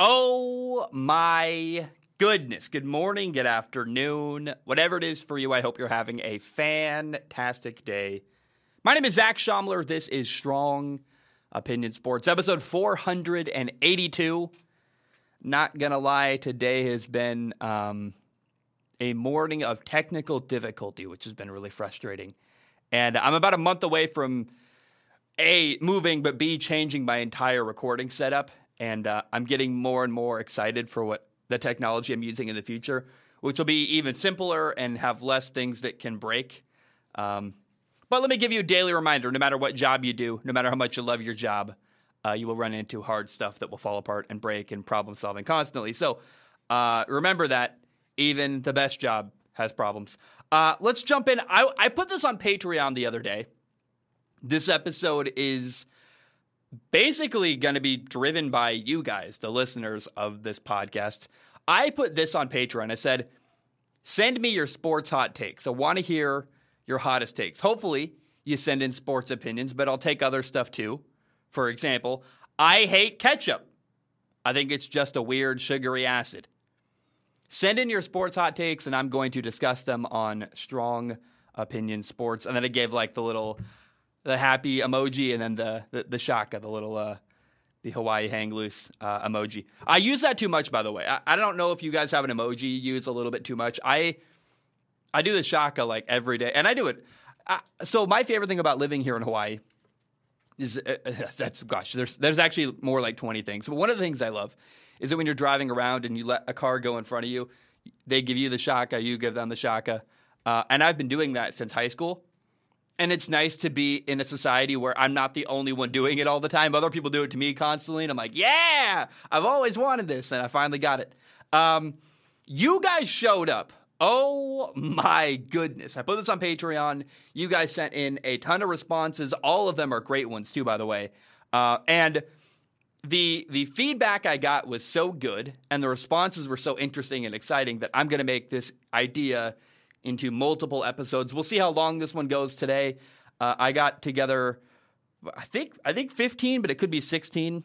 Oh my goodness. Good morning, good afternoon, whatever it is for you. I hope you're having a fantastic day. My name is Zach Schaumler. This is Strong Opinion Sports, episode 482. Not gonna lie, today has been a morning of technical difficulty, which has been really frustrating. And I'm about a month away from A, moving, but B, changing my entire recording setup. And I'm getting more and more excited for what the technology I'm using in the future, which will be even simpler and have less things that can break. But let me give you a daily reminder, no matter what job you do, no matter how much you love your job, you will run into hard stuff that will fall apart and break and problem solving constantly. So remember that even the best job has problems. Let's jump in. I put this on Patreon the other day. This episode is basically going to be driven by you guys, the listeners of this podcast. I put this on Patreon. I said, send me your sports hot takes. I want to hear your hottest takes. Hopefully you send in sports opinions, but I'll take other stuff too. For example, I hate ketchup. I think it's just a weird sugary acid. Send in your sports hot takes, and I'm going to discuss them on Strong Opinion Sports. And then I gave like the happy emoji, and then the shaka, the Hawaii hang loose emoji. I use that too much, by the way. I don't know if you guys have an emoji you use a little bit too much. I do the shaka like every day, and I do it. So my favorite thing about living here in Hawaii is there's actually more like 20 things, but one of the things I love is that when you're driving around and you let a car go in front of you, they give you the shaka, you give them the shaka, and I've been doing that since high school. And it's nice to be in a society where I'm not the only one doing it all the time. Other people do it to me constantly, and I'm like, yeah, I've always wanted this, and I finally got it. You guys showed up. Oh my goodness. I put this on Patreon. You guys sent in a ton of responses. All of them are great ones too, by the way. And the feedback I got was so good, and the responses were so interesting and exciting that I'm going to make this idea into multiple episodes. We'll see how long this one goes today. I got together, I think 15, but it could be 16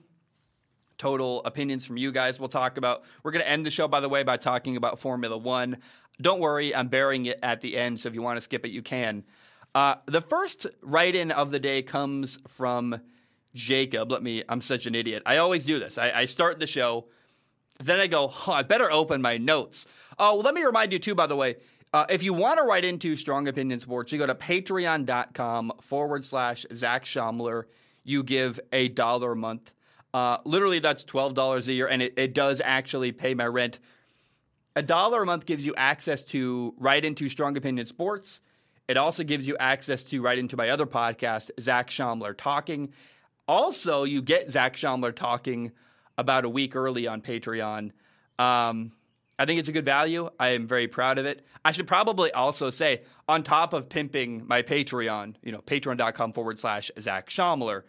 total opinions from you guys. We're going to end the show, by the way, by talking about Formula One. Don't worry, I'm burying it at the end, so if you want to skip it, you can. The first write-in of the day comes from Jacob. I'm such an idiot. I always do this. I start the show, then I go, I better open my notes. Oh, well, let me remind you, too, by the way, if you want to write into Strong Opinion Sports, you go to patreon.com/Zach Schaumler. You give $1 a month. Literally, that's $12 a year, and it does actually pay my rent. $1 a month gives you access to write into Strong Opinion Sports. It also gives you access to write into my other podcast, Zach Schaumler Talking. Also, you get Zach Schaumler Talking about a week early on Patreon. I think it's a good value. I am very proud of it. I should probably also say, on top of pimping my Patreon, patreon.com/Zach Schaumler,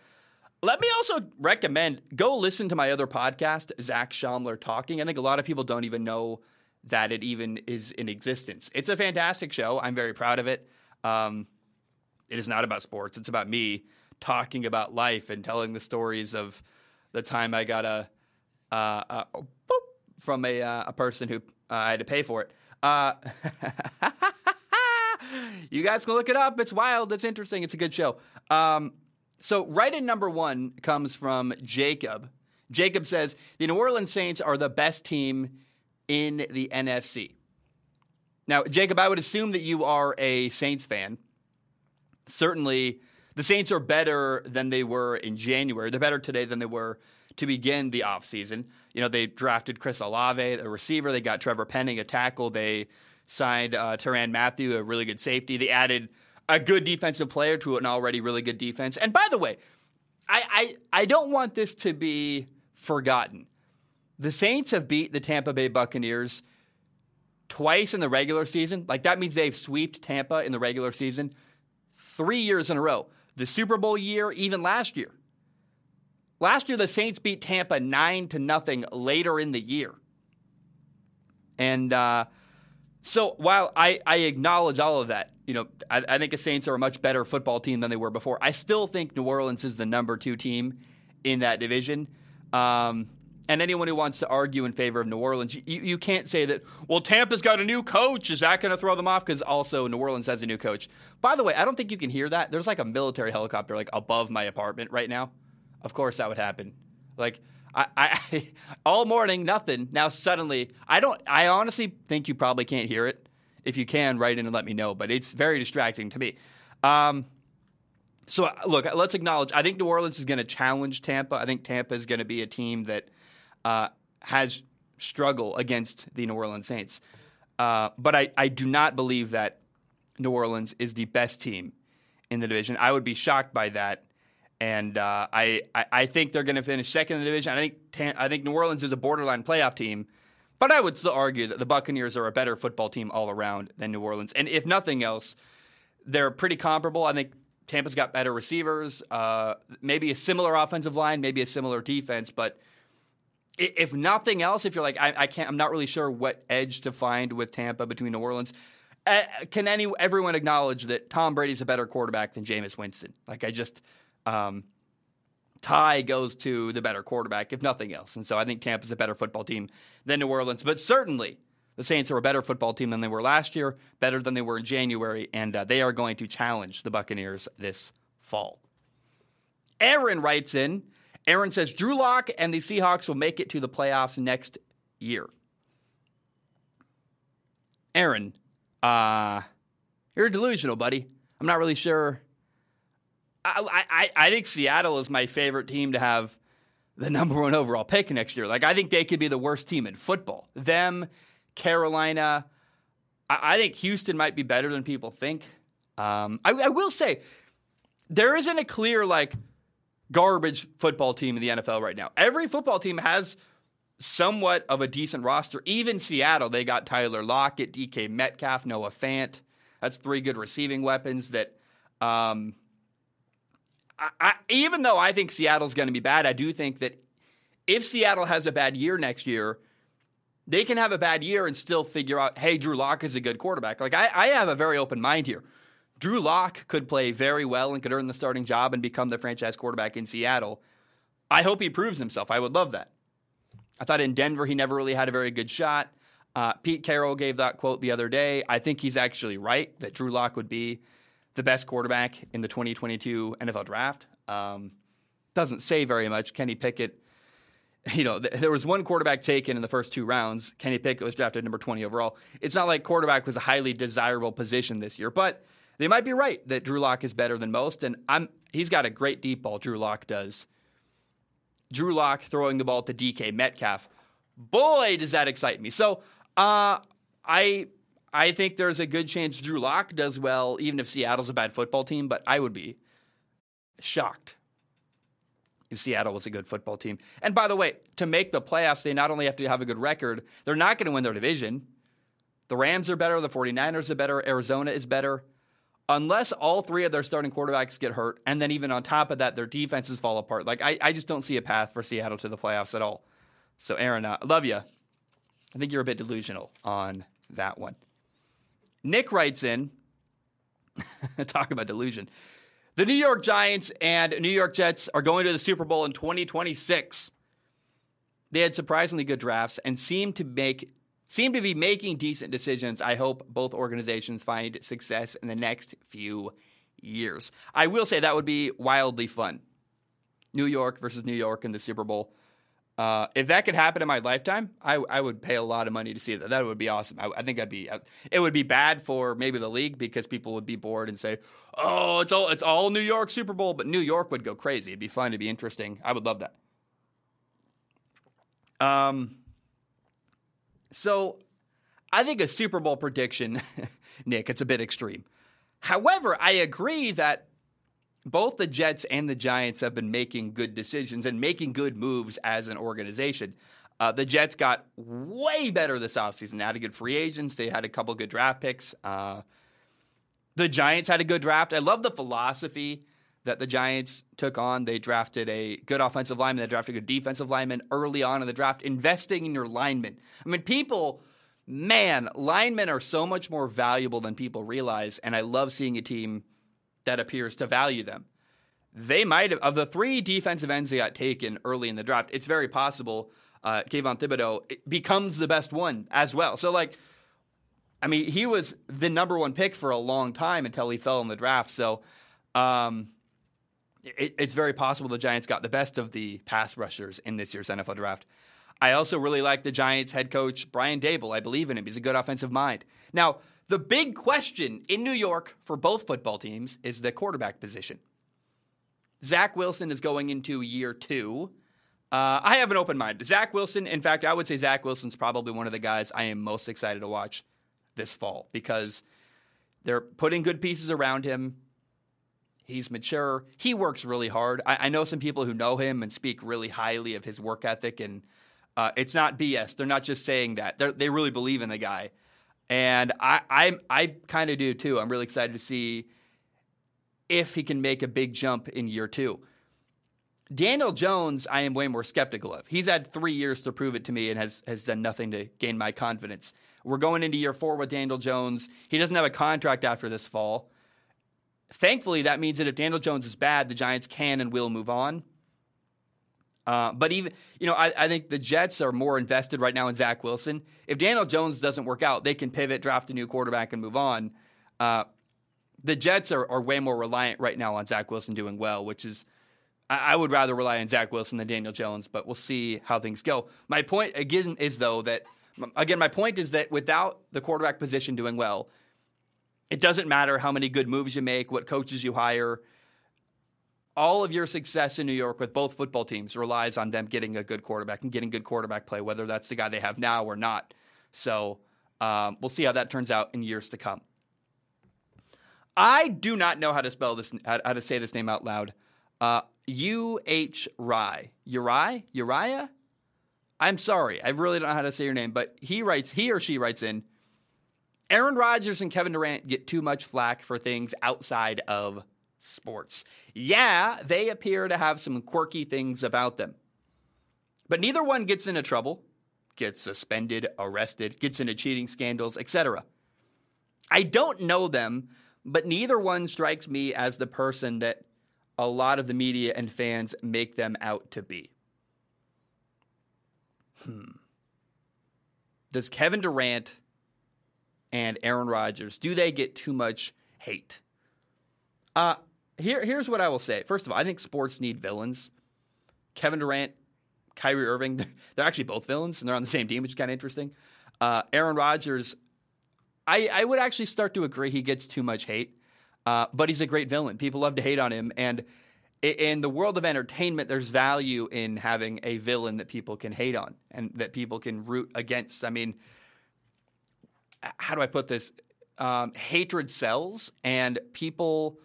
let me also recommend, go listen to my other podcast, Zach Schaumler Talking. I think a lot of people don't even know that it even is in existence. It's a fantastic show. I'm very proud of it. It is not about sports. It's about me talking about life and telling the stories of the time I got from a person who I had to pay for it. You guys can look it up. It's wild. It's interesting. It's a good show. So write-in number one comes from Jacob. Jacob says, the New Orleans Saints are the best team in the NFC. Now, Jacob, I would assume that you are a Saints fan. Certainly, the Saints are better than they were in January. They're better today than they were to begin the offseason. They drafted Chris Olave, a receiver. They got Trevor Penning, a tackle. They signed Tyrann Mathieu, a really good safety. They added a good defensive player to an already really good defense. And by the way, I don't want this to be forgotten. The Saints have beat the Tampa Bay Buccaneers twice in the regular season. Like, that means they've swept Tampa in the regular season 3 years in a row. The Super Bowl year, even last year. Last year, the Saints beat Tampa 9-0 later in the year. And so while I acknowledge all of that, I think the Saints are a much better football team than they were before. I still think New Orleans is the number 2 team in that division. And anyone who wants to argue in favor of New Orleans, you can't say that, well, Tampa's got a new coach. Is that going to throw them off? Because also New Orleans has a new coach. By the way, I don't think you can hear that. There's like a military helicopter like above my apartment right now. Of course that would happen. Like I all morning, nothing. Now suddenly, I honestly think you probably can't hear it. If you can, write in and let me know. But it's very distracting to me. So look, let's acknowledge, I think New Orleans is going to challenge Tampa. I think Tampa is going to be a team that has struggled against the New Orleans Saints. But I do not believe that New Orleans is the best team in the division. I would be shocked by that. And I think they're going to finish second in the division. I think New Orleans is a borderline playoff team. But I would still argue that the Buccaneers are a better football team all around than New Orleans. And if nothing else, they're pretty comparable. I think Tampa's got better receivers, maybe a similar offensive line, maybe a similar defense, but... If nothing else, if you're like, I'm not really sure what edge to find with Tampa between New Orleans, can everyone acknowledge that Tom Brady's a better quarterback than Jameis Winston? Like, tie goes to the better quarterback, if nothing else. And so I think Tampa's a better football team than New Orleans. But certainly the Saints are a better football team than they were last year, better than they were in January, and they are going to challenge the Buccaneers this fall. Aaron writes in. Aaron says, Drew Lock and the Seahawks will make it to the playoffs next year. Aaron, you're delusional, buddy. I'm not really sure. I think Seattle is my favorite team to have the #1 overall pick next year. Like, I think they could be the worst team in football. Them, Carolina. I think Houston might be better than people think. I will say, there isn't a clear, like, garbage football team in the NFL right now. Every football team has somewhat of a decent roster. Even Seattle, they got Tyler Lockett, DK Metcalf, Noah Fant. That's three good receiving weapons that, even though I think Seattle's going to be bad, I do think that if Seattle has a bad year next year, they can have a bad year and still figure out, hey, Drew Lock is a good quarterback. Like, I have a very open mind here. Drew Lock could play very well and could earn the starting job and become the franchise quarterback in Seattle. I hope he proves himself. I would love that. I thought in Denver he never really had a very good shot. Pete Carroll gave that quote the other day. I think he's actually right that Drew Lock would be the best quarterback in the 2022 NFL draft. Doesn't say very much. Kenny Pickett, there was one quarterback taken in the first two rounds. Kenny Pickett was drafted #20 overall. It's not like quarterback was a highly desirable position this year, but they might be right that Drew Lock is better than most, and he's got a great deep ball, Drew Lock does. Drew Lock throwing the ball to DK Metcalf. Boy, does that excite me. So I think there's a good chance Drew Lock does well, even if Seattle's a bad football team, but I would be shocked if Seattle was a good football team. And by the way, to make the playoffs, they not only have to have a good record, they're not going to win their division. The Rams are better. The 49ers are better. Arizona is better. Unless all three of their starting quarterbacks get hurt, and then even on top of that, their defenses fall apart. Like, I just don't see a path for Seattle to the playoffs at all. So, Aaron, I love you. I think you're a bit delusional on that one. Nick writes in, talk about delusion. The New York Giants and New York Jets are going to the Super Bowl in 2026. They had surprisingly good drafts and seem to be making decent decisions. I hope both organizations find success in the next few years. I will say that would be wildly fun. New York versus New York in the Super Bowl. If that could happen in my lifetime, I would pay a lot of money to see that. That would be awesome. It would be bad for maybe the league because people would be bored and say, oh, it's all New York Super Bowl, but New York would go crazy. It'd be fun. It'd be interesting. I would love that. So, I think a Super Bowl prediction, Nick, it's a bit extreme. However, I agree that both the Jets and the Giants have been making good decisions and making good moves as an organization. The Jets got way better this offseason. They had a good free agents. They had a couple good draft picks. The Giants had a good draft. I love the philosophy that the Giants took on. They drafted a good offensive lineman. They drafted a good defensive lineman early on in the draft. Investing in your linemen. I mean, linemen are so much more valuable than people realize, and I love seeing a team that appears to value them. They might have, of the three defensive ends they got taken early in the draft, it's very possible Kayvon Thibodeau, becomes the best one as well. So, like, I mean, he was the number one pick for a long time until he fell in the draft. So, it's very possible the Giants got the best of the pass rushers in this year's NFL draft. I also really like the Giants head coach, Brian Daboll. I believe in him. He's a good offensive mind. Now, the big question in New York for both football teams is the quarterback position. Zach Wilson is going into year two. I have an open mind. Zach Wilson, in fact, I would say Zach Wilson's probably one of the guys I am most excited to watch this fall because they're putting good pieces around him. He's mature. He works really hard. I know some people who know him and speak really highly of his work ethic, and it's not BS. They're not just saying that. They really believe in the guy. And I kind of do too. I'm really excited to see if he can make a big jump in year two. Daniel Jones, I am way more skeptical of. He's had 3 years to prove it to me and has done nothing to gain my confidence. We're going into year four with Daniel Jones. He doesn't have a contract after this fall. Thankfully, that means that if Daniel Jones is bad, the Giants can and will move on. But even, you know, I think the Jets are more invested right now in Zach Wilson. If Daniel Jones doesn't work out, they can pivot, draft a new quarterback, and move on. The Jets are way more reliant right now on Zach Wilson doing well, which is, I would rather rely on Zach Wilson than Daniel Jones, but we'll see how things go. My point again is, though, that, without the quarterback position doing well, it doesn't matter how many good moves you make, what coaches you hire. All of your success in New York with both football teams relies on them getting a good quarterback and getting good quarterback play, whether that's the guy they have now or not. So we'll see how that turns out in years to come. I do not know how to spell this, how to say this name out loud. U-H Rye. Uri? Uriah? I'm sorry. I really don't know how to say your name, but he or she writes in, Aaron Rodgers and Kevin Durant get too much flack for things outside of sports. Yeah, they appear to have some quirky things about them. But neither one gets into trouble, gets suspended, arrested, gets into cheating scandals, etc. I don't know them, but neither one strikes me as the person that a lot of the media and fans make them out to be. Does Kevin Durant and Aaron Rodgers, do they get too much hate? Here's what I will say. First of all, I think sports need villains. Kevin Durant, Kyrie Irving, they're actually both villains, and they're on the same team, which is kind of interesting. Aaron Rodgers, I would actually start to agree he gets too much hate, but he's a great villain. People love to hate on him, and in the world of entertainment, there's value in having a villain that people can hate on and that people can root against. I mean, how do I put this? Hatred sells, and people,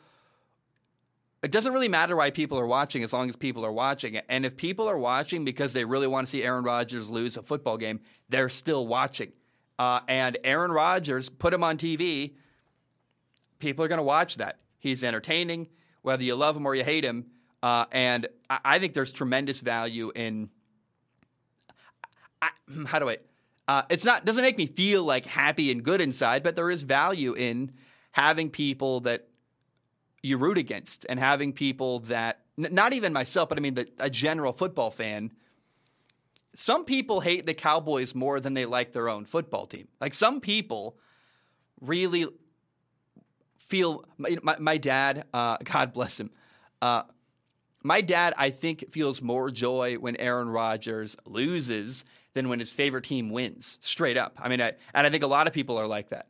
it doesn't really matter why people are watching as long as people are watching it. And if people are watching because they really want to see Aaron Rodgers lose a football game, they're still watching. And Aaron Rodgers, put him on TV, people are going to watch that. He's entertaining, whether you love him or you hate him. And I think there's tremendous value in, doesn't make me feel like happy and good inside, but there is value in having people that you root against and having people that, not even myself, but I mean a general football fan. Some people hate the Cowboys more than they like their own football team. Like, some people really feel, my dad, God bless him, my dad, I think, feels more joy when Aaron Rodgers loses than when his favorite team wins, straight up. I mean, I think a lot of people are like that.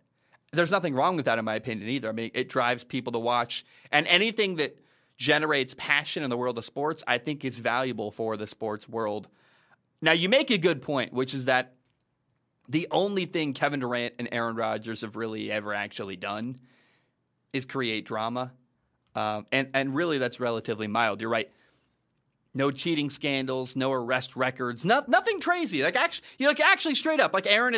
There's nothing wrong with that, in my opinion, either. I mean, it drives people to watch. And anything that generates passion in the world of sports, I think, is valuable for the sports world. Now, you make a good point, which is that the only thing Kevin Durant and Aaron Rodgers have really ever actually done is create drama. And really, that's relatively mild. You're right. No cheating scandals, no arrest records, nothing crazy. Actually, straight up, like, Aaron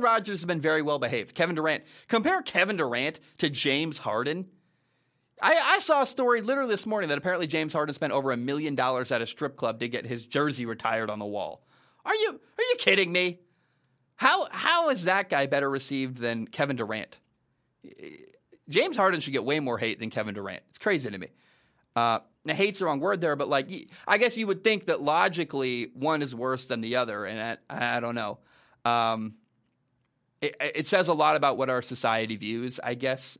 Rodgers has been very well behaved. Kevin Durant, compare Kevin Durant to James Harden. I saw a story literally this morning that apparently James Harden spent over $1 million at a strip club to get his jersey retired on the wall. Are you kidding me? How is that guy better received than Kevin Durant? James Harden should get way more hate than Kevin Durant. It's crazy to me. Now, hate's the wrong word there, but like, I guess you would think that logically one is worse than the other, and I don't know. It says a lot about what our society views, I guess.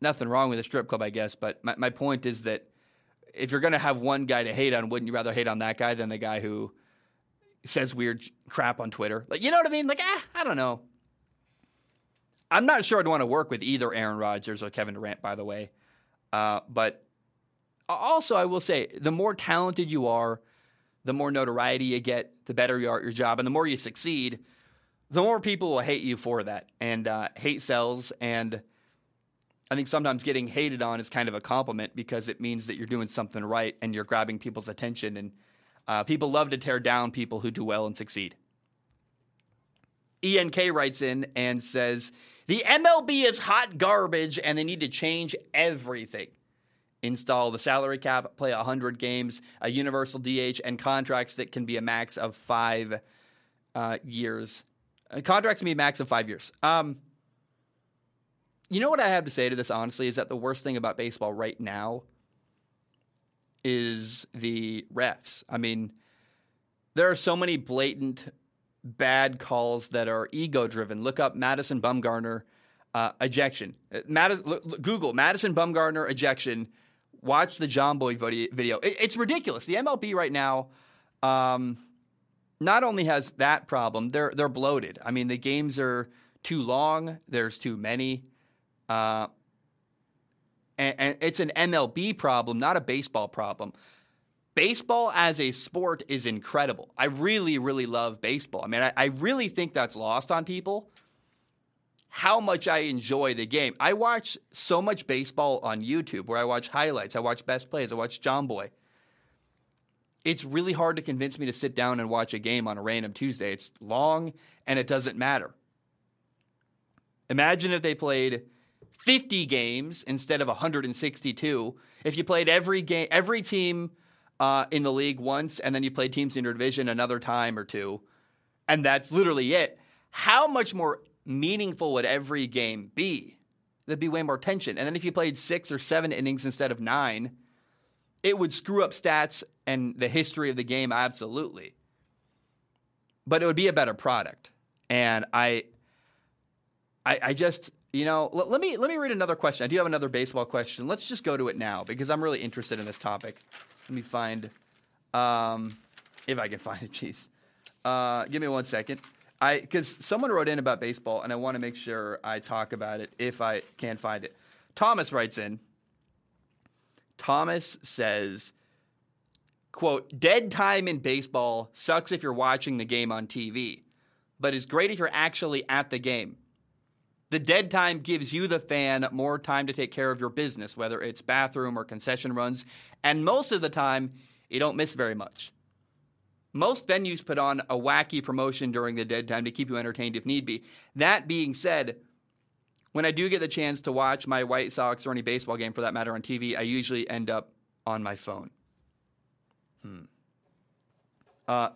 Nothing wrong with a strip club, I guess, but my point is that if you're going to have one guy to hate on, wouldn't you rather hate on that guy than the guy who says weird crap on Twitter? Like, you know what I mean? Like, I don't know. I'm not sure I'd want to work with either Aaron Rodgers or Kevin Durant, by the way. But also, I will say, the more talented you are, the more notoriety you get, the better you are at your job, and the more you succeed, the more people will hate you for that. And hate sells, and I think sometimes getting hated on is kind of a compliment because it means that you're doing something right and you're grabbing people's attention, and people love to tear down people who do well and succeed. ENK writes in and says, the MLB is hot garbage and they need to change everything. Install the salary cap, play 100 games, a universal DH, and contracts that can be a max of 5 years. Contracts can be a max of 5 years. You know what I have to say to this, honestly, is that the worst thing about baseball right now is the refs. I mean, there are so many blatant bad calls that are ego-driven. Look up Madison Bumgarner ejection. Google Madison Bumgarner ejection. Watch the John Boy video. It's ridiculous. The MLB right now not only has that problem, they're bloated. I mean, the games are too long. There's too many. And it's an MLB problem, not a baseball problem. Baseball as a sport is incredible. I really, really love baseball. I mean, I really think that's lost on people, how much I enjoy the game. I watch so much baseball on YouTube where I watch highlights. I watch best plays. I watch John Boy. It's really hard to convince me to sit down and watch a game on a random Tuesday. It's long, and it doesn't matter. Imagine if they played 50 games instead of 162. If you played every team in the league once, and then you played teams in your division another time or two, and that's literally it, how much more meaningful would every game be? There'd be way more tension. And then if you played 6 or 7 innings instead of 9, it would screw up stats and the history of the game, absolutely. But it would be a better product. And I just... You know, let me read another question. I do have another baseball question. Let's just go to it now because I'm really interested in this topic. Let me find, if I can find it, jeez. Give me 1 second. Because someone wrote in about baseball, and I want to make sure I talk about it if I can find it. Thomas writes in. Thomas says, quote, dead time in baseball sucks if you're watching the game on TV, but is great if you're actually at the game. The dead time gives you, the fan, more time to take care of your business, whether it's bathroom or concession runs, and most of the time, you don't miss very much. Most venues put on a wacky promotion during the dead time to keep you entertained if need be. That being said, when I do get the chance to watch my White Sox or any baseball game, for that matter, on TV, I usually end up on my phone.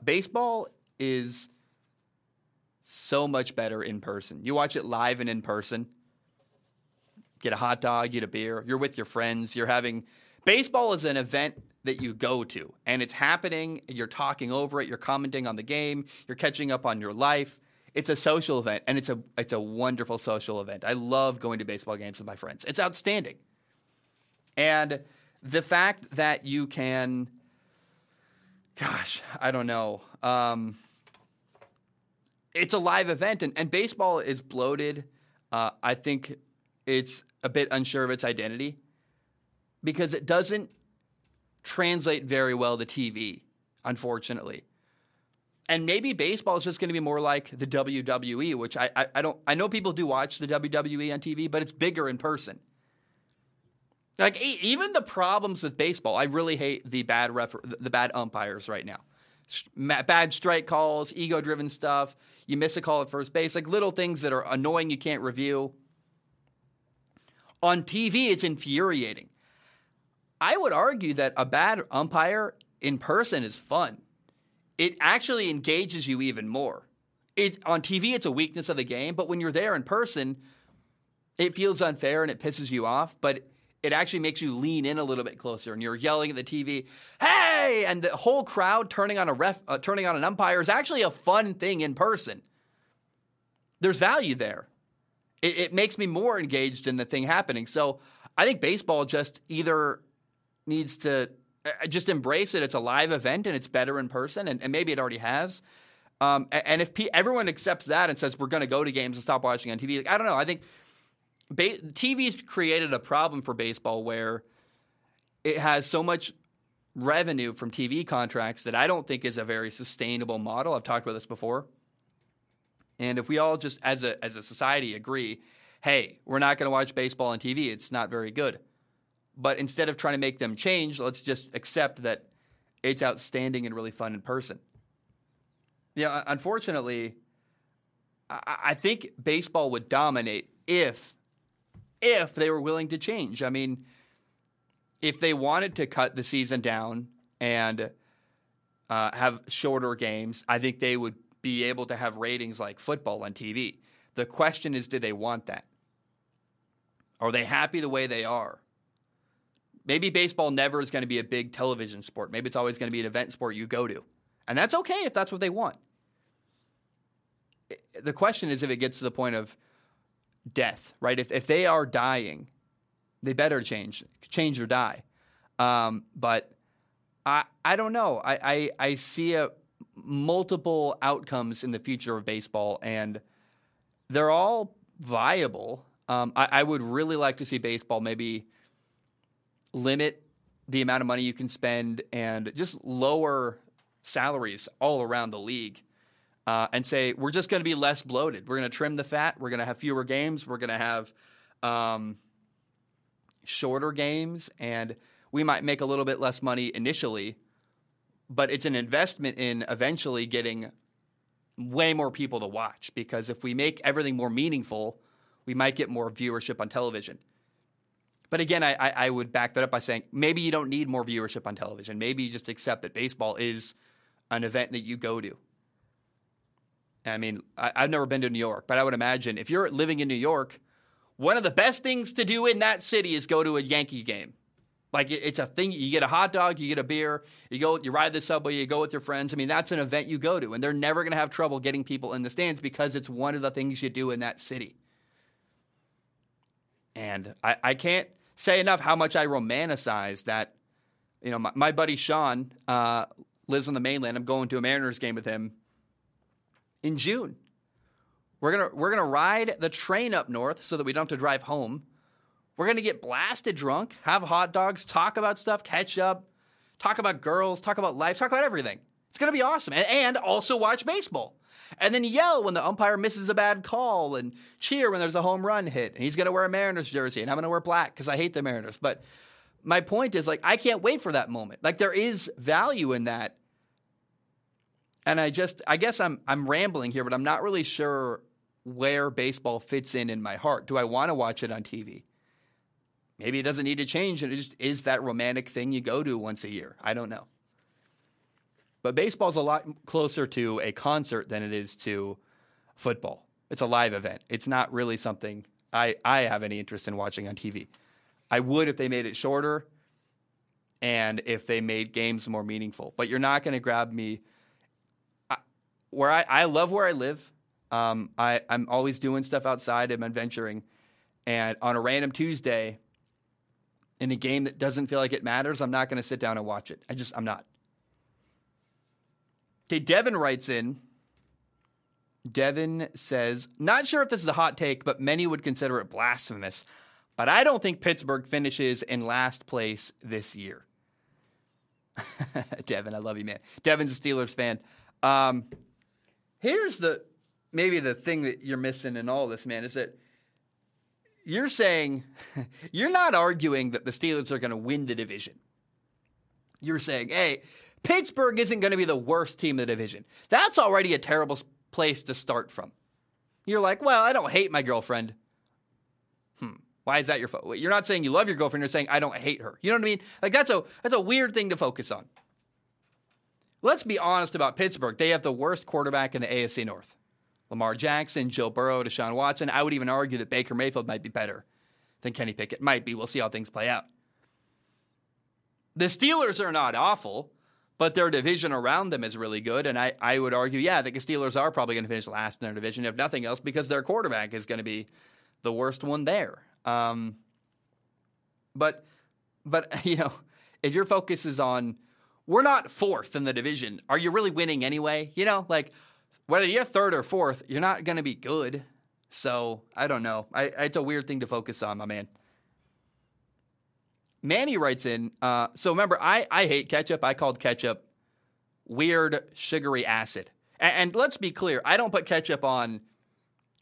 Baseball is... so much better in person. You watch it live and in person. Get a hot dog, get a beer. You're with your friends. You're having... Baseball is an event that you go to, and it's happening. You're talking over it. You're commenting on the game. You're catching up on your life. It's a social event, and it's a wonderful social event. I love going to baseball games with my friends. It's outstanding. And the fact that you can... Gosh, I don't know. It's a live event, and baseball is bloated. I think it's a bit unsure of its identity because it doesn't translate very well to TV, unfortunately. And maybe baseball is just going to be more like the WWE, which I don't. I know people do watch the WWE on TV, but it's bigger in person. Like even the problems with baseball, I really hate the bad umpires right now. Bad strike calls, ego-driven stuff. You miss a call at first base, like little things that are annoying you can't review. On TV, it's infuriating. I would argue that a bad umpire in person is fun. It actually engages you even more. On TV, it's a weakness of the game, but when you're there in person, it feels unfair and it pisses you off, but it actually makes you lean in a little bit closer, and you're yelling at the TV, hey! And the whole crowd turning on a ref, turning on an umpire is actually a fun thing in person. There's value there. It makes me more engaged in the thing happening. So I think baseball just either needs to just embrace it. It's a live event, and it's better in person, and maybe it already has. And if everyone accepts that and says, we're going to go to games and stop watching on TV, like, I don't know. I think TV's created a problem for baseball where it has so much revenue from TV contracts that I don't think is a very sustainable model. I've talked about this before. And if we all just, as a society, agree, hey, we're not going to watch baseball on TV, it's not very good. But instead of trying to make them change, let's just accept that it's outstanding and really fun in person. Yeah, unfortunately, I think baseball would dominate if they were willing to change. I mean, if they wanted to cut the season down and have shorter games, I think they would be able to have ratings like football on TV. The question is, do they want that? Are they happy the way they are? Maybe baseball never is going to be a big television sport. Maybe it's always going to be an event sport you go to. And that's okay if that's what they want. The question is if it gets to the point of death, right? If they are dying, they better change or die. But I don't know. I see multiple outcomes in the future of baseball, and they're all viable. I would really like to see baseball maybe limit the amount of money you can spend and just lower salaries all around the league and say, we're just going to be less bloated. We're going to trim the fat. We're going to have fewer games. We're going to have shorter games, and we might make a little bit less money initially, but it's an investment in eventually getting way more people to watch, because if we make everything more meaningful, we might get more viewership on television. But again, I would back that up by saying maybe you don't need more viewership on television. Maybe you just accept that baseball is an event that you go to. I mean, I've never been to New York, but I would imagine if you're living in New York, one of the best things to do in that city is go to a Yankee game. Like, it's a thing. You get a hot dog, you get a beer, you ride the subway, you go with your friends. I mean, that's an event you go to, and they're never going to have trouble getting people in the stands because it's one of the things you do in that city. And I can't say enough how much I romanticize that. You know, my buddy Sean lives on the mainland. I'm going to a Mariners game with him in June. We're gonna ride the train up north so that we don't have to drive home. We're going to get blasted drunk, have hot dogs, talk about stuff, catch up, talk about girls, talk about life, talk about everything. It's going to be awesome. And also watch baseball. And then yell when the umpire misses a bad call and cheer when there's a home run hit. And he's going to wear a Mariners jersey, and I'm going to wear black because I hate the Mariners. But my point is, like, I can't wait for that moment. Like, there is value in that. And I guess I'm rambling here, but I'm not really sure where baseball fits in my heart. Do I want to watch it on TV? Maybe it doesn't need to change, and it just is that romantic thing you go to once a year. I don't know. But baseball's a lot closer to a concert than it is to football. It's a live event. It's not really something I have any interest in watching on TV. I would if they made it shorter and if they made games more meaningful. But you're not going to grab me. I love where I live. I'm always doing stuff outside. I'm adventuring. And on a random Tuesday, in a game that doesn't feel like it matters, I'm not going to sit down and watch it. I'm not. Okay, Devin writes in. Devin says, not sure if this is a hot take, but many would consider it blasphemous. But I don't think Pittsburgh finishes in last place this year. Devin, I love you, man. Devin's a Steelers fan. Here's maybe the thing that you're missing in all this, man, is that you're saying, you're not arguing that the Steelers are going to win the division. You're saying, hey, Pittsburgh isn't going to be the worst team in the division. That's already a terrible place to start from. You're like, well, I don't hate my girlfriend. Why is that your fault? You're not saying you love your girlfriend. You're saying, I don't hate her. You know what I mean? Like, that's a weird thing to focus on. Let's be honest about Pittsburgh. They have the worst quarterback in the AFC North. Lamar Jackson, Joe Burrow, Deshaun Watson. I would even argue that Baker Mayfield might be better than Kenny Pickett might be. We'll see how things play out. The Steelers are not awful, but their division around them is really good. And I would argue, yeah, I think the Steelers are probably going to finish last in their division, if nothing else, because their quarterback is going to be the worst one there. But you know, if your focus is on, we're not fourth in the division, are you really winning anyway? You know, like, whether you're third or fourth, you're not going to be good. So I don't know. It's a weird thing to focus on, my man. Manny writes in, so remember, I hate ketchup. I called ketchup weird sugary acid. And let's be clear, I don't put ketchup on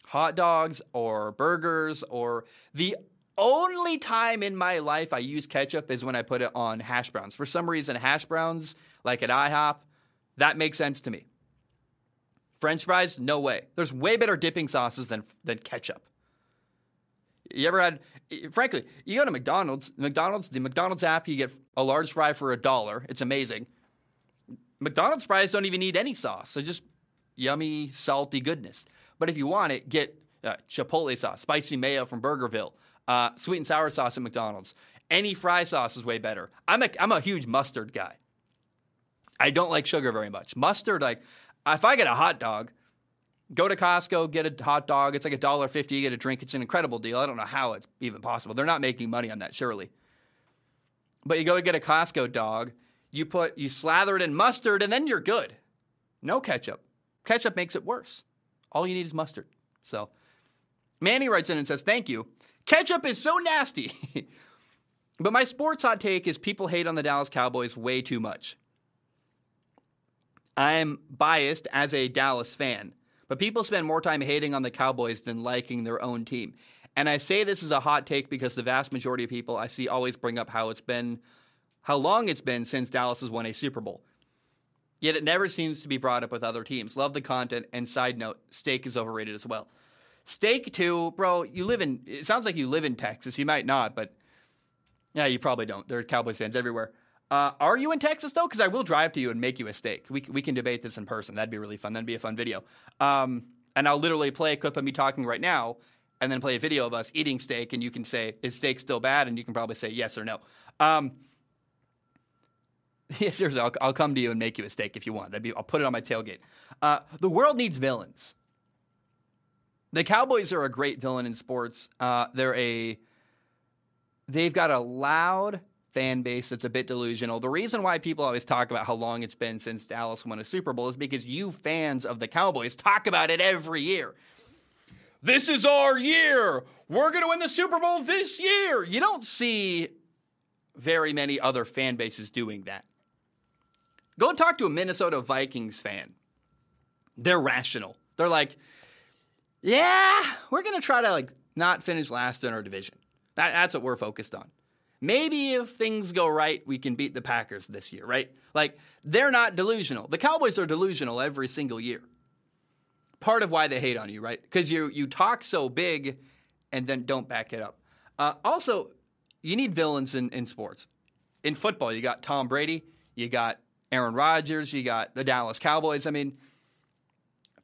hot dogs or burgers, or the only time in my life I use ketchup is when I put it on hash browns. For some reason, hash browns, like at IHOP, that makes sense to me. French fries, no way. There's way better dipping sauces than ketchup. You ever had, frankly, you go to McDonald's, the McDonald's app, you get a large fry for $1. It's amazing. McDonald's fries don't even need any sauce. They're just yummy, salty goodness. But if you want it, get chipotle sauce, spicy mayo from Burgerville, sweet and sour sauce at McDonald's. Any fry sauce is way better. I'm a huge mustard guy. I don't like sugar very much. Mustard, like, if I get a hot dog, go to Costco, get a hot dog. It's like $1.50. You get a drink. It's an incredible deal. I don't know how it's even possible. They're not making money on that, surely. But you go to get a Costco dog, you slather it in mustard, and then you're good. No ketchup. Ketchup makes it worse. All you need is mustard. So Manny writes in and says, thank you. Ketchup is so nasty. But my sports hot take is people hate on the Dallas Cowboys way too much. I'm biased as a Dallas fan, but people spend more time hating on the Cowboys than liking their own team. And I say this is a hot take because the vast majority of people I see always bring up how long it's been since Dallas has won a Super Bowl. Yet it never seems to be brought up with other teams. Love the content, and side note, steak is overrated as well. Steak too, bro, it sounds like you live in Texas. You might not, but yeah, you probably don't. There are Cowboys fans everywhere. Are you in Texas, though? Because I will drive to you and make you a steak. We can debate this in person. That'd be really fun. That'd be a fun video. And I'll literally play a clip of me talking right now and then play a video of us eating steak, and you can say, is steak still bad? And you can probably say yes or no. Yeah, seriously, I'll come to you and make you a steak if you want. I'll put it on my tailgate. The world needs villains. The Cowboys are a great villain in sports. They've got a loud fan base that's a bit delusional. The reason why people always talk about how long it's been since Dallas won a Super Bowl is because you fans of the Cowboys talk about it every year. This is our year. We're going to win the Super Bowl this year. You don't see very many other fan bases doing that. Go talk to a Minnesota Vikings fan. They're rational. They're like, yeah, we're going to try to not finish last in our division. That's what we're focused on. Maybe if things go right, we can beat the Packers this year, right? Like, they're not delusional. The Cowboys are delusional every single year. Part of why they hate on you, right? Because you talk so big and then don't back it up. Also, you need villains in sports. In football, you got Tom Brady, you got Aaron Rodgers, you got the Dallas Cowboys. I mean,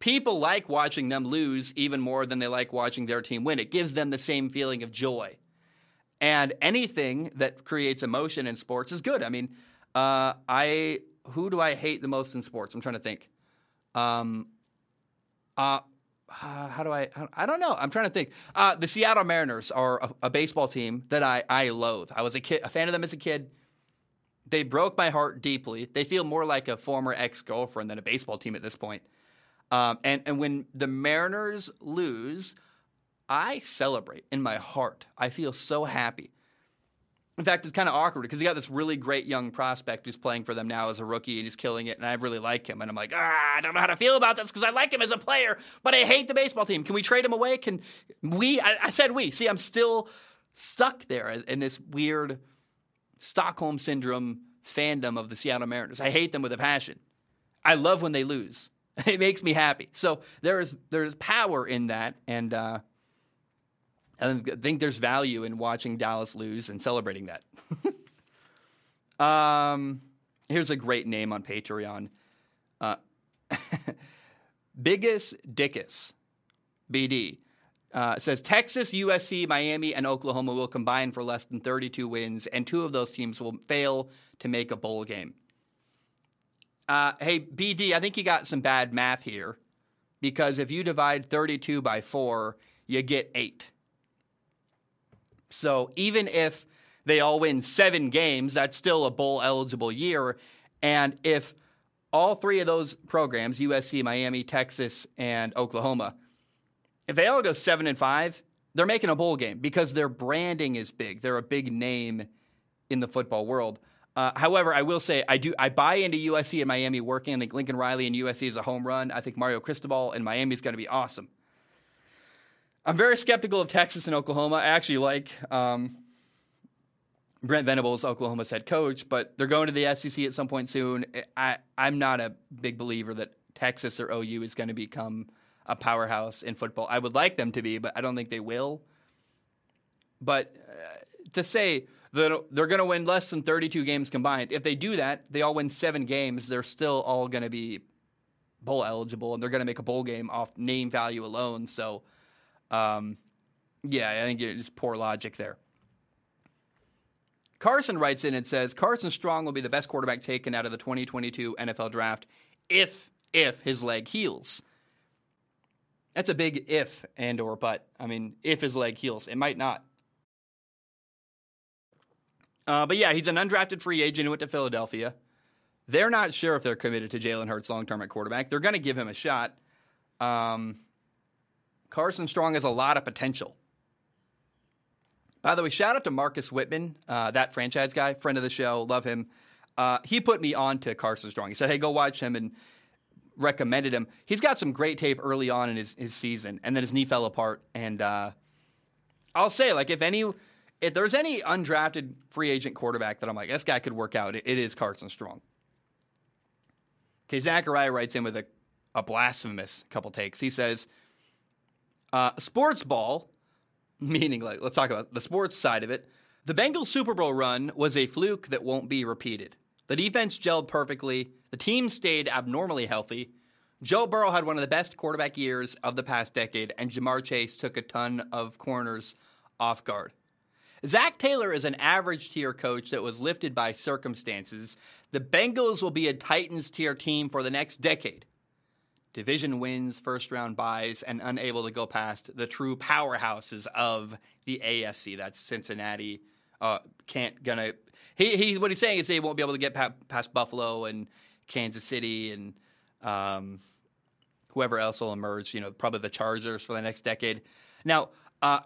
people like watching them lose even more than they like watching their team win. It gives them the same feeling of joy. And anything that creates emotion in sports is good. I mean, who do I hate the most in sports? I'm trying to think. I don't know. I'm trying to think. The Seattle Mariners are a baseball team that I loathe. I was a fan of them as a kid. They broke my heart deeply. They feel more like a former ex-girlfriend than a baseball team at this point. And when the Mariners lose, I celebrate in my heart. I feel so happy. In fact, it's kind of awkward because he got this really great young prospect who's playing for them now as a rookie, and he's killing it, and I really like him. And I'm like, I don't know how to feel about this because I like him as a player, but I hate the baseball team. Can we trade him away? Can we? I said we. See, I'm still stuck there in this weird Stockholm Syndrome fandom of the Seattle Mariners. I hate them with a passion. I love when they lose. It makes me happy. So there is power in that, and I think there's value in watching Dallas lose and celebrating that. Here's a great name on Patreon. Biggest Dickus BD. It says Texas, USC, Miami, and Oklahoma will combine for less than 32 wins, and two of those teams will fail to make a bowl game. Hey, BD, I think you got some bad math here, because if you divide 32 by 4, you get 8. So even if they all win 7 games, that's still a bowl-eligible year. And if all three of those programs, USC, Miami, Texas, and Oklahoma, if they all go 7-5, they're making a bowl game because their branding is big. They're a big name in the football world. However, I will say I buy into USC and Miami working. I think Lincoln Riley and USC is a home run. I think Mario Cristobal and Miami is going to be awesome. I'm very skeptical of Texas and Oklahoma. I actually like Brent Venables, Oklahoma's head coach, but they're going to the SEC at some point soon. I'm not a big believer that Texas or OU is going to become a powerhouse in football. I would like them to be, but I don't think they will. But to say that they're going to win less than 32 games combined, if they do that, they all win 7 games, they're still all going to be bowl eligible, and they're going to make a bowl game off name value alone. So, yeah, I think it's poor logic there. Carson writes in and says, Carson Strong will be the best quarterback taken out of the 2022 NFL draft if his leg heals. That's a big if and or but. I mean, if his leg heals. It might not. But yeah, he's an undrafted free agent who went to Philadelphia. They're not sure if they're committed to Jalen Hurts long-term at quarterback. They're going to give him a shot. Carson Strong has a lot of potential. By the way, shout out to Marcus Whitman, that franchise guy, friend of the show, love him. He put me on to Carson Strong. He said, hey, go watch him, and recommended him. He's got some great tape early on in his season, and then his knee fell apart. And I'll say, like, if there's any undrafted free agent quarterback that I'm like, this guy could work out, it is Carson Strong. Okay, Zachariah writes in with a blasphemous couple takes. He says, sports ball, meaning, like, let's talk about the sports side of it. The Bengals Super Bowl run was a fluke that won't be repeated. The defense gelled perfectly. The team stayed abnormally healthy. Joe Burrow had one of the best quarterback years of the past decade, and Jamar Chase took a ton of corners off guard. Zach Taylor is an average-tier coach that was lifted by circumstances. The Bengals will be a Titans-tier team for the next decade. Division wins, first-round byes, and unable to go past the true powerhouses of the AFC. That's Cincinnati. What he's saying is they won't be able to get past Buffalo and Kansas City and whoever else will emerge. You know, probably the Chargers for the next decade. Now,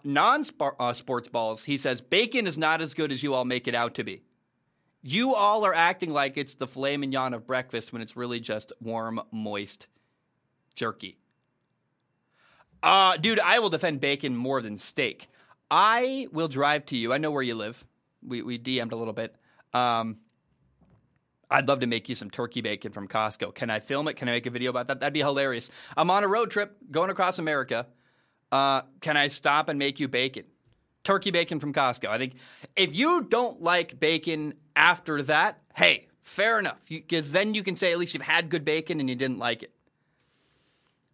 non-sports balls, he says, bacon is not as good as you all make it out to be. You all are acting like it's the filet mignon of breakfast when it's really just warm, moist jerky. Dude, I will defend bacon more than steak. I will drive to you. I know where you live. We DM'd a little bit. I'd love to make you some turkey bacon from Costco. Can I film it? Can I make a video about that? That'd be hilarious. I'm on a road trip going across America. Can I stop and make you bacon? Turkey bacon from Costco. I think if you don't like bacon after that, hey, fair enough. Because then you can say at least you've had good bacon and you didn't like it.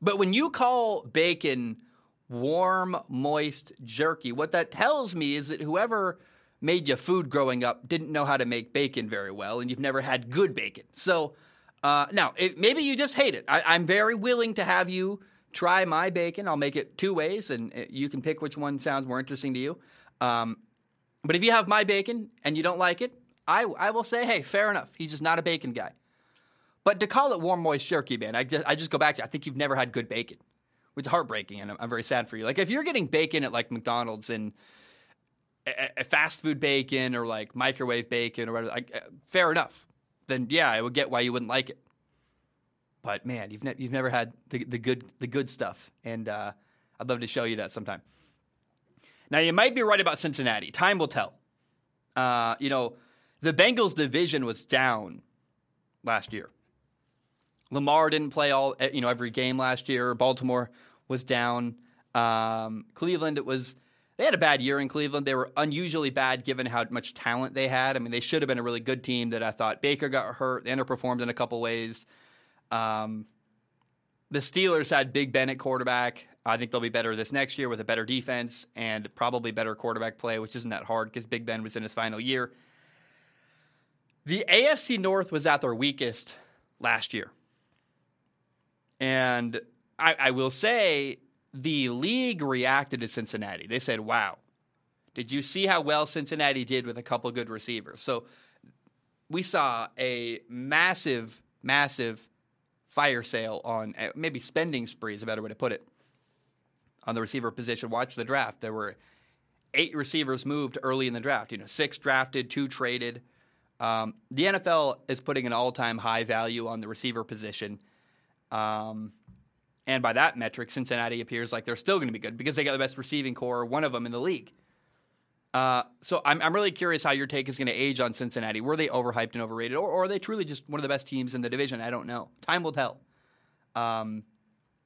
But when you call bacon warm, moist jerky, what that tells me is that whoever made you food growing up didn't know how to make bacon very well, and you've never had good bacon. So, now, maybe you just hate it. I'm very willing to have you try my bacon. I'll make it two ways, and you can pick which one sounds more interesting to you. But if you have my bacon and you don't like it, I will say, hey, fair enough. He's just not a bacon guy. But to call it warm, moist jerky, man, I just go back to I think you've never had good bacon. It's heartbreaking, and I'm very sad for you. Like, if you're getting bacon at, like, McDonald's and fast food bacon or, like, microwave bacon or whatever, fair enough. Then, yeah, I would get why you wouldn't like it. But, man, you've never had the good stuff, and I'd love to show you that sometime. Now, you might be right about Cincinnati. Time will tell. You know, the Bengals division was down last year. Lamar didn't play every game last year. Baltimore was down. Cleveland, they had a bad year in Cleveland. They were unusually bad given how much talent they had. I mean, they should have been a really good team that I thought Baker got hurt. They underperformed in a couple ways. The Steelers had Big Ben at quarterback. I think they'll be better this next year with a better defense and probably better quarterback play, which isn't that hard because Big Ben was in his final year. The AFC North was at their weakest last year. And I will say the league reacted to Cincinnati. They said, wow, did you see how well Cincinnati did with a couple good receivers? So we saw a massive, massive fire sale on maybe spending spree is a better way to put it. On the receiver position, watch the draft. There were 8 receivers moved early in the draft. 6 drafted, 2 traded. The NFL is putting an all-time high value on the receiver position. And by that metric, Cincinnati appears like they're still going to be good because they got the best receiving core, one of them in the league. So I'm really curious how your take is going to age on Cincinnati. Were they overhyped and overrated, or are they truly just one of the best teams in the division? I don't know. Time will tell.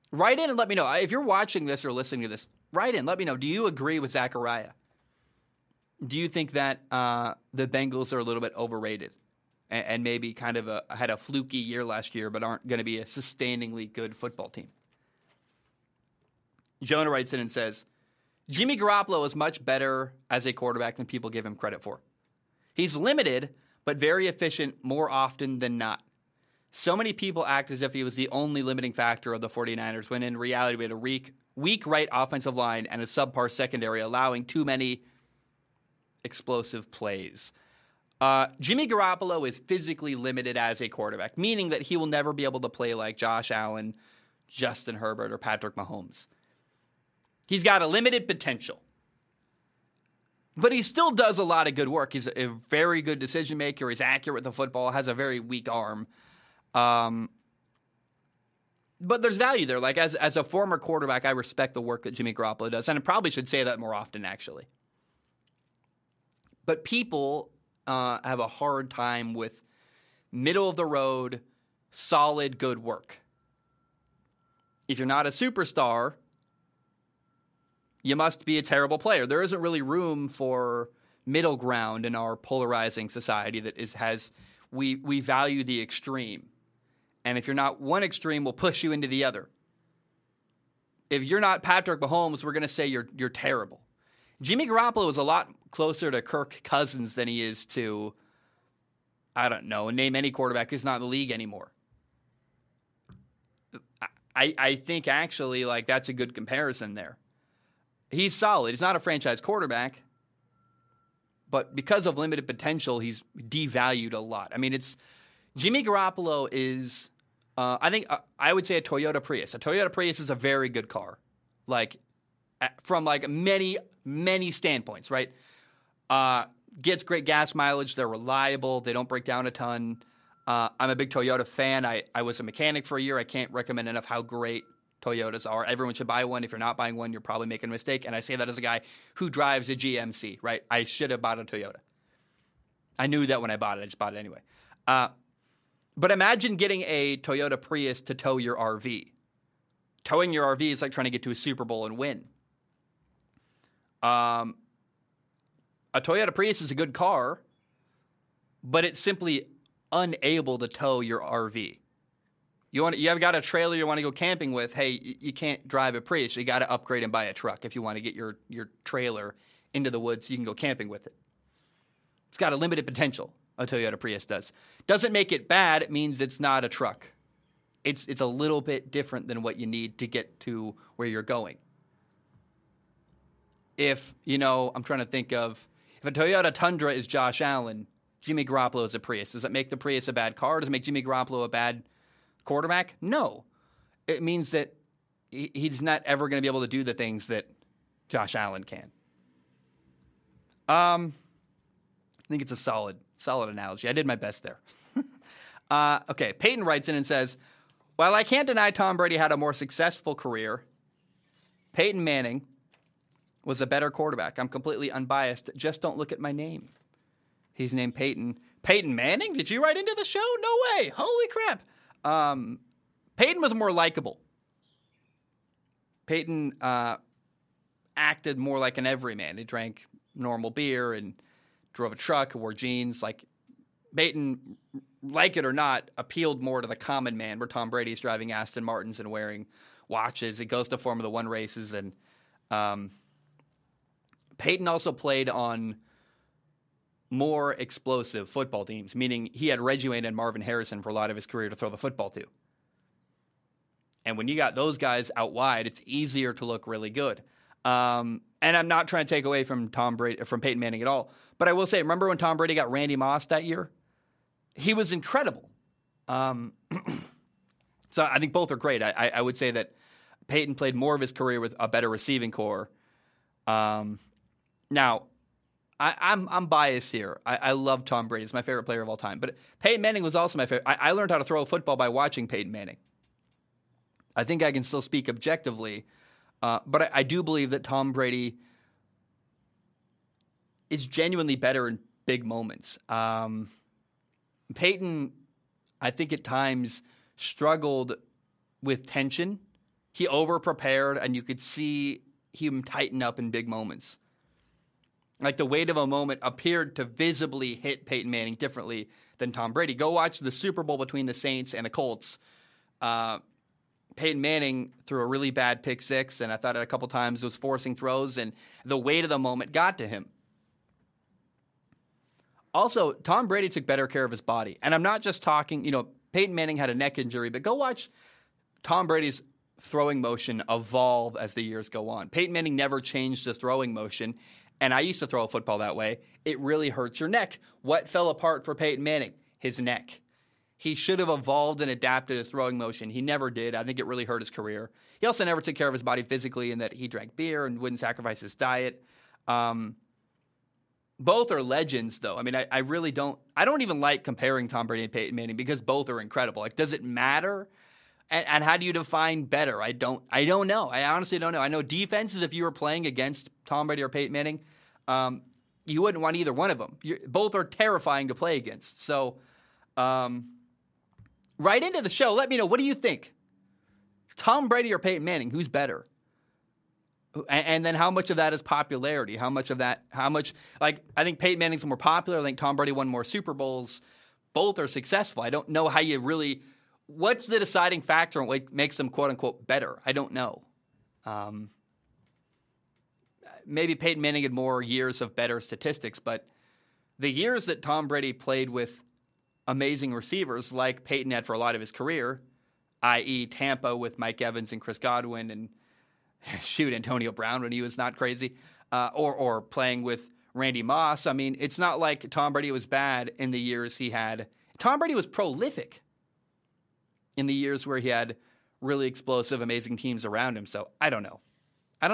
Write in and let me know. If you're watching this or listening to this, write in. Let me know. Do you agree with Zachariah? Do you think that the Bengals are a little bit overrated and maybe kind of had a fluky year last year but aren't going to be a sustainingly good football team? Jonah writes in and says, Jimmy Garoppolo is much better as a quarterback than people give him credit for. He's limited but very efficient more often than not. So many people act as if he was the only limiting factor of the 49ers, when in reality we had a weak right offensive line and a subpar secondary, allowing too many explosive plays. Jimmy Garoppolo is physically limited as a quarterback, meaning that he will never be able to play like Josh Allen, Justin Herbert, or Patrick Mahomes. He's got a limited potential. But he still does a lot of good work. He's a very good decision maker. He's accurate with the football, has a very weak arm. But there's value there. Like as a former quarterback, I respect the work that Jimmy Garoppolo does, and I probably should say that more often, actually. But people have a hard time with middle of the road, solid, good work. If you're not a superstar, you must be a terrible player. There isn't really room for middle ground in our polarizing society that we value the extreme. And if you're not one extreme, we'll push you into the other. If you're not Patrick Mahomes, we're going to say you're terrible. Jimmy Garoppolo is a lot closer to Kirk Cousins than he is to, I don't know, name any quarterback who's not in the league anymore. I think actually like that's a good comparison there. He's solid. He's not a franchise quarterback. But because of limited potential, he's devalued a lot. I mean, Jimmy Garoppolo is, I would say a Toyota Prius. A Toyota Prius is a very good car, from many, many standpoints, right? Gets great gas mileage. They're reliable. They don't break down a ton. I'm a big Toyota fan. I was a mechanic for a year. I can't recommend enough how great Toyotas are. Everyone should buy one. If you're not buying one, you're probably making a mistake. And I say that as a guy who drives a GMC, right? I should have bought a Toyota. I knew that when I bought it. I just bought it anyway. But imagine getting a Toyota Prius to tow your RV. Towing your RV is like trying to get to a Super Bowl and win. A Toyota Prius is a good car, but it's simply unable to tow your RV. You have got a trailer you want to go camping with. Hey, you can't drive a Prius. So you got to upgrade and buy a truck if you want to get your trailer into the woods so you can go camping with it. It's got a limited potential, a Toyota Prius does. Doesn't make it bad. It means it's not a truck. It's a little bit different than what you need to get to where you're going. If a Toyota Tundra is Josh Allen, Jimmy Garoppolo is a Prius. Does it make the Prius a bad car? Does it make Jimmy Garoppolo a bad quarterback? No. It means that he's not ever going to be able to do the things that Josh Allen can. I think it's a solid analogy. I did my best there. Okay. Peyton writes in and says, while I can't deny Tom Brady had a more successful career, Peyton Manning was a better quarterback. I'm completely unbiased. Just don't look at my name. He's named Peyton. Peyton Manning? Did you write into the show? No way. Holy crap. Peyton was more likable. Peyton acted more like an everyman. He drank normal beer and drove a truck, wore jeans. Like Peyton, like it or not, appealed more to the common man, where Tom Brady's driving Aston Martins and wearing watches. It goes to Formula One races. And Peyton also played on more explosive football teams, meaning he had Reggie Wayne and Marvin Harrison for a lot of his career to throw the football to. And when you got those guys out wide, it's easier to look really good. And I'm not trying to take away from Peyton Manning at all, but I will say, remember when Tom Brady got Randy Moss that year? He was incredible. So I think both are great. I would say that Peyton played more of his career with a better receiving core. Now, I'm biased here. I love Tom Brady. He's my favorite player of all time. But Peyton Manning was also my favorite. I learned how to throw a football by watching Peyton Manning. I think I can still speak objectively, but I do believe that Tom Brady is genuinely better in big moments. Peyton, I think at times, struggled with tension. He over-prepared, and you could see him tighten up in big moments. Like the weight of a moment appeared to visibly hit Peyton Manning differently than Tom Brady. Go watch the Super Bowl between the Saints and the Colts. Peyton Manning threw a really bad pick six, and I thought it a couple times was forcing throws, and the weight of the moment got to him. Also, Tom Brady took better care of his body. And I'm not just talking, Peyton Manning had a neck injury, but go watch Tom Brady's throwing motion evolve as the years go on. Peyton Manning never changed his throwing motion. And I used to throw a football that way. It really hurts your neck. What fell apart for Peyton Manning? His neck. He should have evolved and adapted his throwing motion. He never did. I think it really hurt his career. He also never took care of his body physically in that he drank beer and wouldn't sacrifice his diet. Both are legends, though. I mean, I really don't. I don't even like comparing Tom Brady and Peyton Manning because both are incredible. Like, does it matter? And how do you define better? I don't know. I honestly don't know. I know defenses, if you were playing against Tom Brady or Peyton Manning, you wouldn't want either one of them. Both are terrifying to play against. So right into the show, let me know. What do you think? Tom Brady or Peyton Manning, who's better? And then how much of that is popularity? I think Peyton Manning's more popular. I think Tom Brady won more Super Bowls. Both are successful. I don't know how you really... What's the deciding factor on what makes them, quote-unquote, better? I don't know. Maybe Peyton Manning had more years of better statistics, but the years that Tom Brady played with amazing receivers like Peyton had for a lot of his career, i.e. Tampa with Mike Evans and Chris Godwin and, Antonio Brown when he was not crazy, or playing with Randy Moss. I mean, it's not like Tom Brady was bad in the years he had. Tom Brady was prolific in the years where he had really explosive, amazing teams around him. So I don't know. I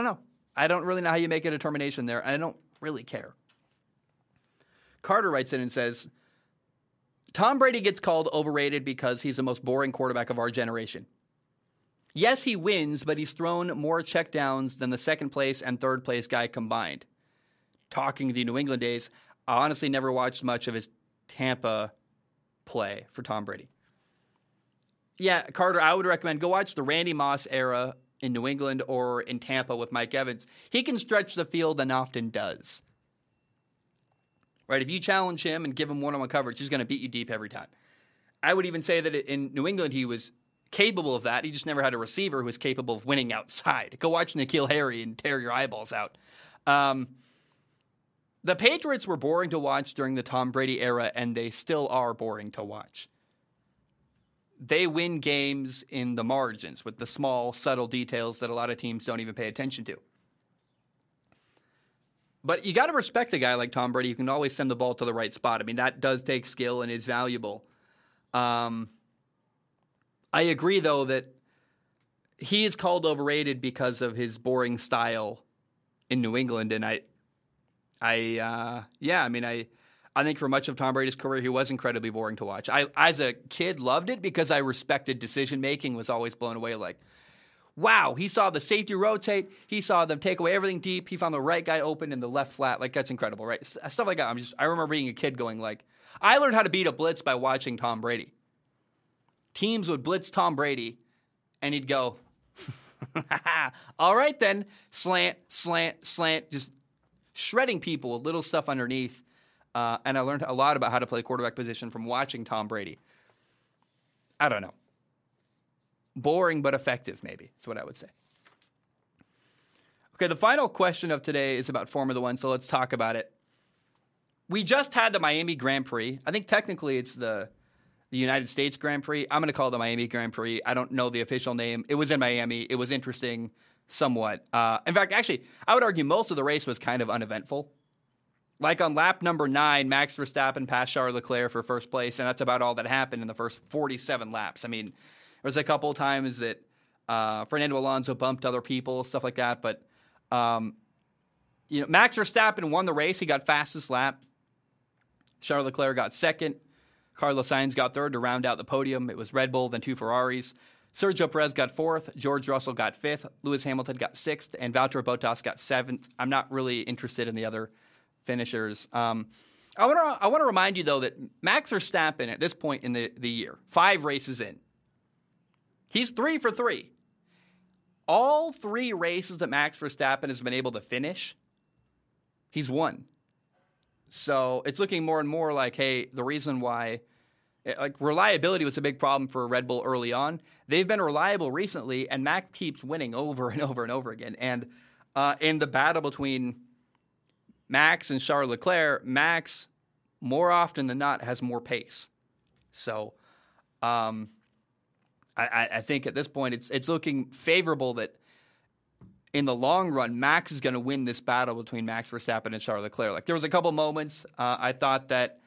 don't really know how you make a determination there. I don't really care. Carter writes in and says, Tom Brady gets called overrated because he's the most boring quarterback of our generation. Yes, he wins, but he's thrown more checkdowns than the second place and third place guy combined. Talking the New England days, I honestly never watched much of his Tampa play for Tom Brady. Yeah, Carter, I would recommend go watch the Randy Moss era in New England or in Tampa with Mike Evans. He can stretch the field and often does. Right? If you challenge him and give him one-on-one coverage, he's going to beat you deep every time. I would even say that in New England, he was capable of that. He just never had a receiver who was capable of winning outside. Go watch N'Keal Harry and tear your eyeballs out. The Patriots were boring to watch during the Tom Brady era, and they still are boring to watch. They win games in the margins with the small, subtle details that a lot of teams don't even pay attention to. But you got to respect a guy like Tom Brady. You can always send the ball to the right spot. I mean, that does take skill and is valuable. I agree, though, that he is called overrated because of his boring style in New England. And I think for much of Tom Brady's career, he was incredibly boring to watch. I, as a kid, loved it because I respected decision-making, was always blown away like, wow, he saw the safety rotate, he saw them take away everything deep, he found the right guy open and the left flat. Like, that's incredible, right? Stuff like that. I remember being a kid going like, I learned how to beat a blitz by watching Tom Brady. Teams would blitz Tom Brady, and he'd go, all right then, slant, slant, slant, just shredding people with little stuff underneath. And I learned a lot about how to play quarterback position from watching Tom Brady. I don't know. Boring but effective, maybe, is what I would say. Okay, the final question of today is about Formula One, so let's talk about it. We just had the Miami Grand Prix. I think technically it's the United States Grand Prix. I'm going to call it the Miami Grand Prix. I don't know the official name. It was in Miami. It was interesting somewhat. In fact, actually, I would argue most of the race was kind of uneventful. Like on lap number 9, Max Verstappen passed Charles Leclerc for first place, and that's about all that happened in the first 47 laps. I mean, there was a couple of times that Fernando Alonso bumped other people, stuff like that, but you know, Max Verstappen won the race. He got fastest lap. Charles Leclerc got second. Carlos Sainz got third to round out the podium. It was Red Bull, then 2 Ferraris. Sergio Perez got fourth. George Russell got fifth. Lewis Hamilton got sixth. And Valtteri Bottas got seventh. I'm not really interested in the other finishers. I want to remind you, though, that Max Verstappen at this point in the year, 5 races in, he's 3 for 3. All 3 races that Max Verstappen has been able to finish, he's won. So it's looking more and more like, hey, the reason why, like, reliability was a big problem for Red Bull early on. They've been reliable recently, and Max keeps winning over and over and over again. And in the battle between Max and Charles Leclerc, Max, more often than not, has more pace. So I think at this point it's looking favorable that in the long run, Max is going to win this battle between Max Verstappen and Charles Leclerc. Like, there was a couple moments I thought that,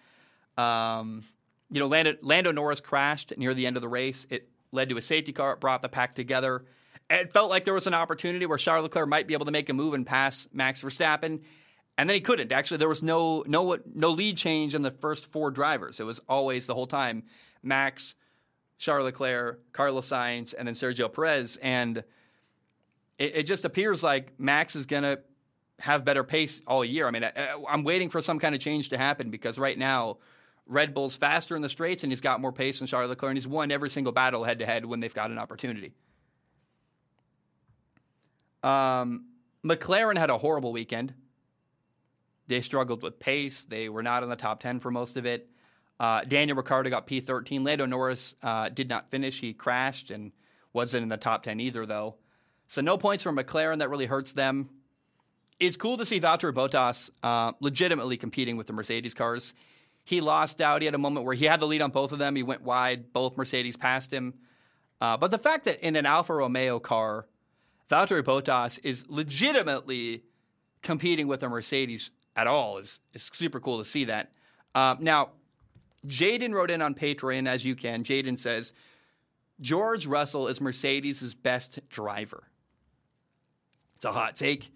Lando Norris crashed near the end of the race. It led to a safety car. It brought the pack together. It felt like there was an opportunity where Charles Leclerc might be able to make a move and pass Max Verstappen, and then he couldn't. Actually, there was no lead change in the first 4 drivers. It was always the whole time Max, Charles Leclerc, Carlos Sainz, and then Sergio Perez. And it just appears like Max is going to have better pace all year. I mean, I'm waiting for some kind of change to happen because right now Red Bull's faster in the straights and he's got more pace than Charles Leclerc, and he's won every single battle head-to-head when they've got an opportunity. McLaren had a horrible weekend. They struggled with pace. They were not in the top 10 for most of it. Daniel Ricciardo got P13. Lando Norris did not finish. He crashed and wasn't in the top 10 either, though. So no points for McLaren. That really hurts them. It's cool to see Valtteri Bottas legitimately competing with the Mercedes cars. He lost out. He had a moment where he had the lead on both of them. He went wide. Both Mercedes passed him. But the fact that in an Alfa Romeo car, Valtteri Bottas is legitimately competing with a Mercedes at all is super cool to see that. Now, Jaden wrote in on Patreon, as you can. Jaden says, George Russell is Mercedes' best driver. It's a hot take.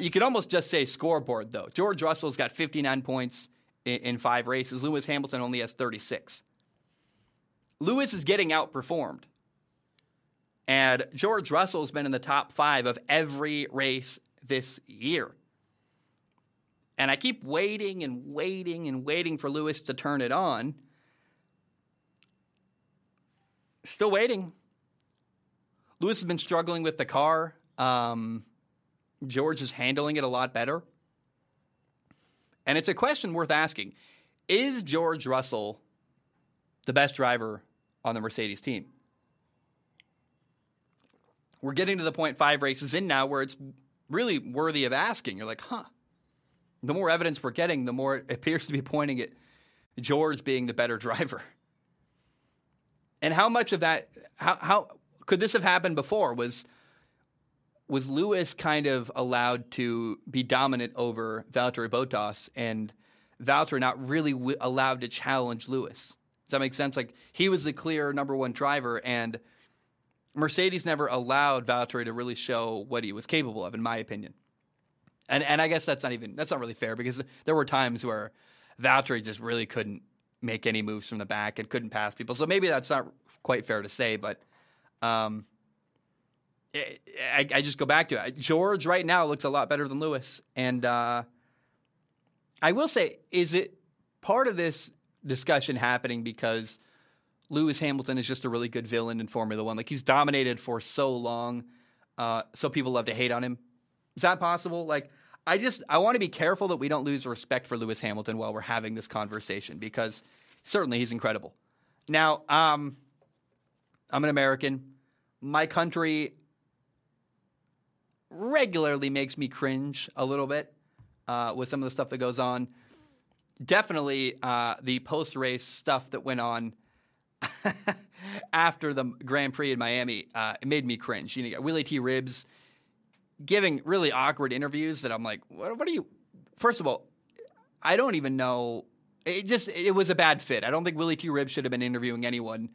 You could almost just say scoreboard, though. George Russell's got 59 points in 5 races. Lewis Hamilton only has 36. Lewis is getting outperformed. And George Russell's been in the top 5 of every race this year. And I keep waiting and waiting and waiting for Lewis to turn it on. Still waiting. Lewis has been struggling with the car. George is handling it a lot better. And it's a question worth asking. Is George Russell the best driver on the Mercedes team? We're getting to the point 5 races in now where it's really worthy of asking. You're like, huh. The more evidence we're getting, the more it appears to be pointing at George being the better driver. And how much of that, how could this have happened before? Was Lewis kind of allowed to be dominant over Valtteri Bottas and Valtteri not really allowed to challenge Lewis? Does that make sense? Like, he was the clear number 1 driver, and Mercedes never allowed Valtteri to really show what he was capable of, in my opinion. And I guess that's not really fair, because there were times where Valtteri just really couldn't make any moves from the back and couldn't pass people. So maybe that's not quite fair to say, but I just go back to it. George right now looks a lot better than Lewis. And I will say, is it part of this discussion happening because Lewis Hamilton is just a really good villain in Formula One? Like, he's dominated for so long, so people love to hate on him. Is that possible? Like, I want to be careful that we don't lose respect for Lewis Hamilton while we're having this conversation, because certainly he's incredible. Now, I'm an American. my country regularly makes me cringe a little bit with some of the stuff that goes on. Definitely the post-race stuff that went on after the Grand Prix in Miami, it made me cringe. You know, Willie T. Ribbs giving really awkward interviews that I'm like, what are you? First of all, I don't even know. It was a bad fit. I don't think Willie T. Ribbs should have been interviewing anyone.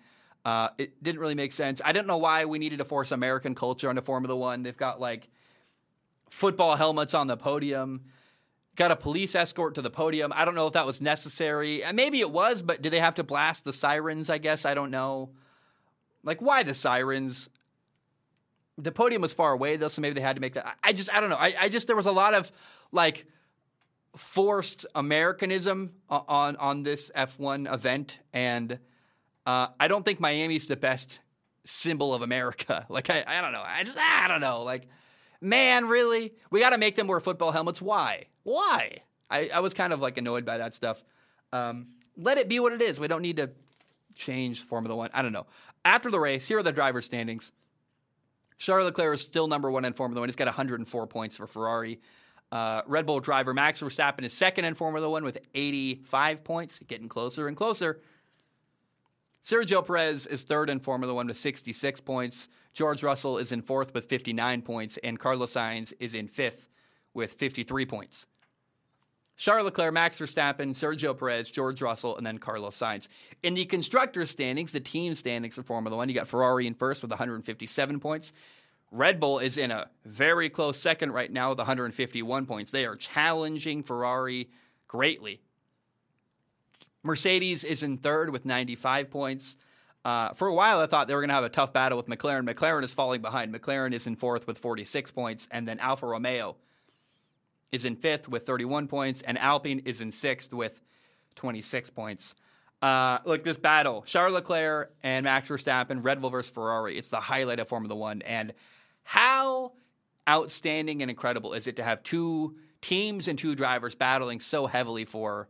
It didn't really make sense. I don't know why we needed to force American culture onto Formula One. They've got like football helmets on the podium. Got a police escort to the podium. I don't know if that was necessary. Maybe it was, but do they have to blast the sirens, I guess? I don't know. Like, why the sirens? The podium was far away, though, so maybe they had to make that. I don't know. I just, there was a lot of, like, forced Americanism on this F1 event, and I don't think Miami's the best symbol of America. Like, I don't know. I don't know. Like, man, really? We got to make them wear football helmets. Why? I was kind of like annoyed by that stuff. Let it be what it is. We don't need to change Formula One. I don't know. After the race, here are the driver standings. Charles Leclerc is still number one in Formula One. He's got 104 points for Ferrari. Red Bull driver Max Verstappen is second in Formula One with 85 points, getting closer and closer. Sergio Perez is third in Formula One with 66 points. George Russell is in fourth with 59 points. And Carlos Sainz is in fifth with 53 points. Charles Leclerc, Max Verstappen, Sergio Perez, George Russell, and then Carlos Sainz. In the constructor standings, the team standings for Formula One, you got Ferrari in first with 157 points. Red Bull is in a very close second right now with 151 points. They are challenging Ferrari greatly. Mercedes is in third with 95 points. For a while, I thought they were going to have a tough battle with McLaren. McLaren is falling behind. McLaren is in fourth with 46 points. And then Alfa Romeo is in fifth with 31 points. And Alpine is in sixth with 26 points. Look, this battle, Charles Leclerc and Max Verstappen, Red Bull versus Ferrari. It's the highlight of Formula One. And how outstanding and incredible is it to have two teams and two drivers battling so heavily for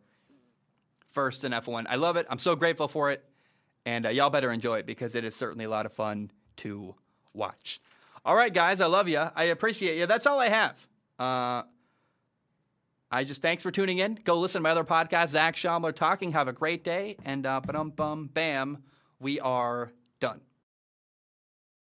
first in F1. I love it. I'm so grateful for it. And y'all better enjoy it because it is certainly a lot of fun to watch. All right, guys. I love you. I appreciate you. That's all I have. Thanks for tuning in. Go listen to my other podcast, Zach Schaumler Talking. Have a great day. And ba-dum-bum, bam, we are done.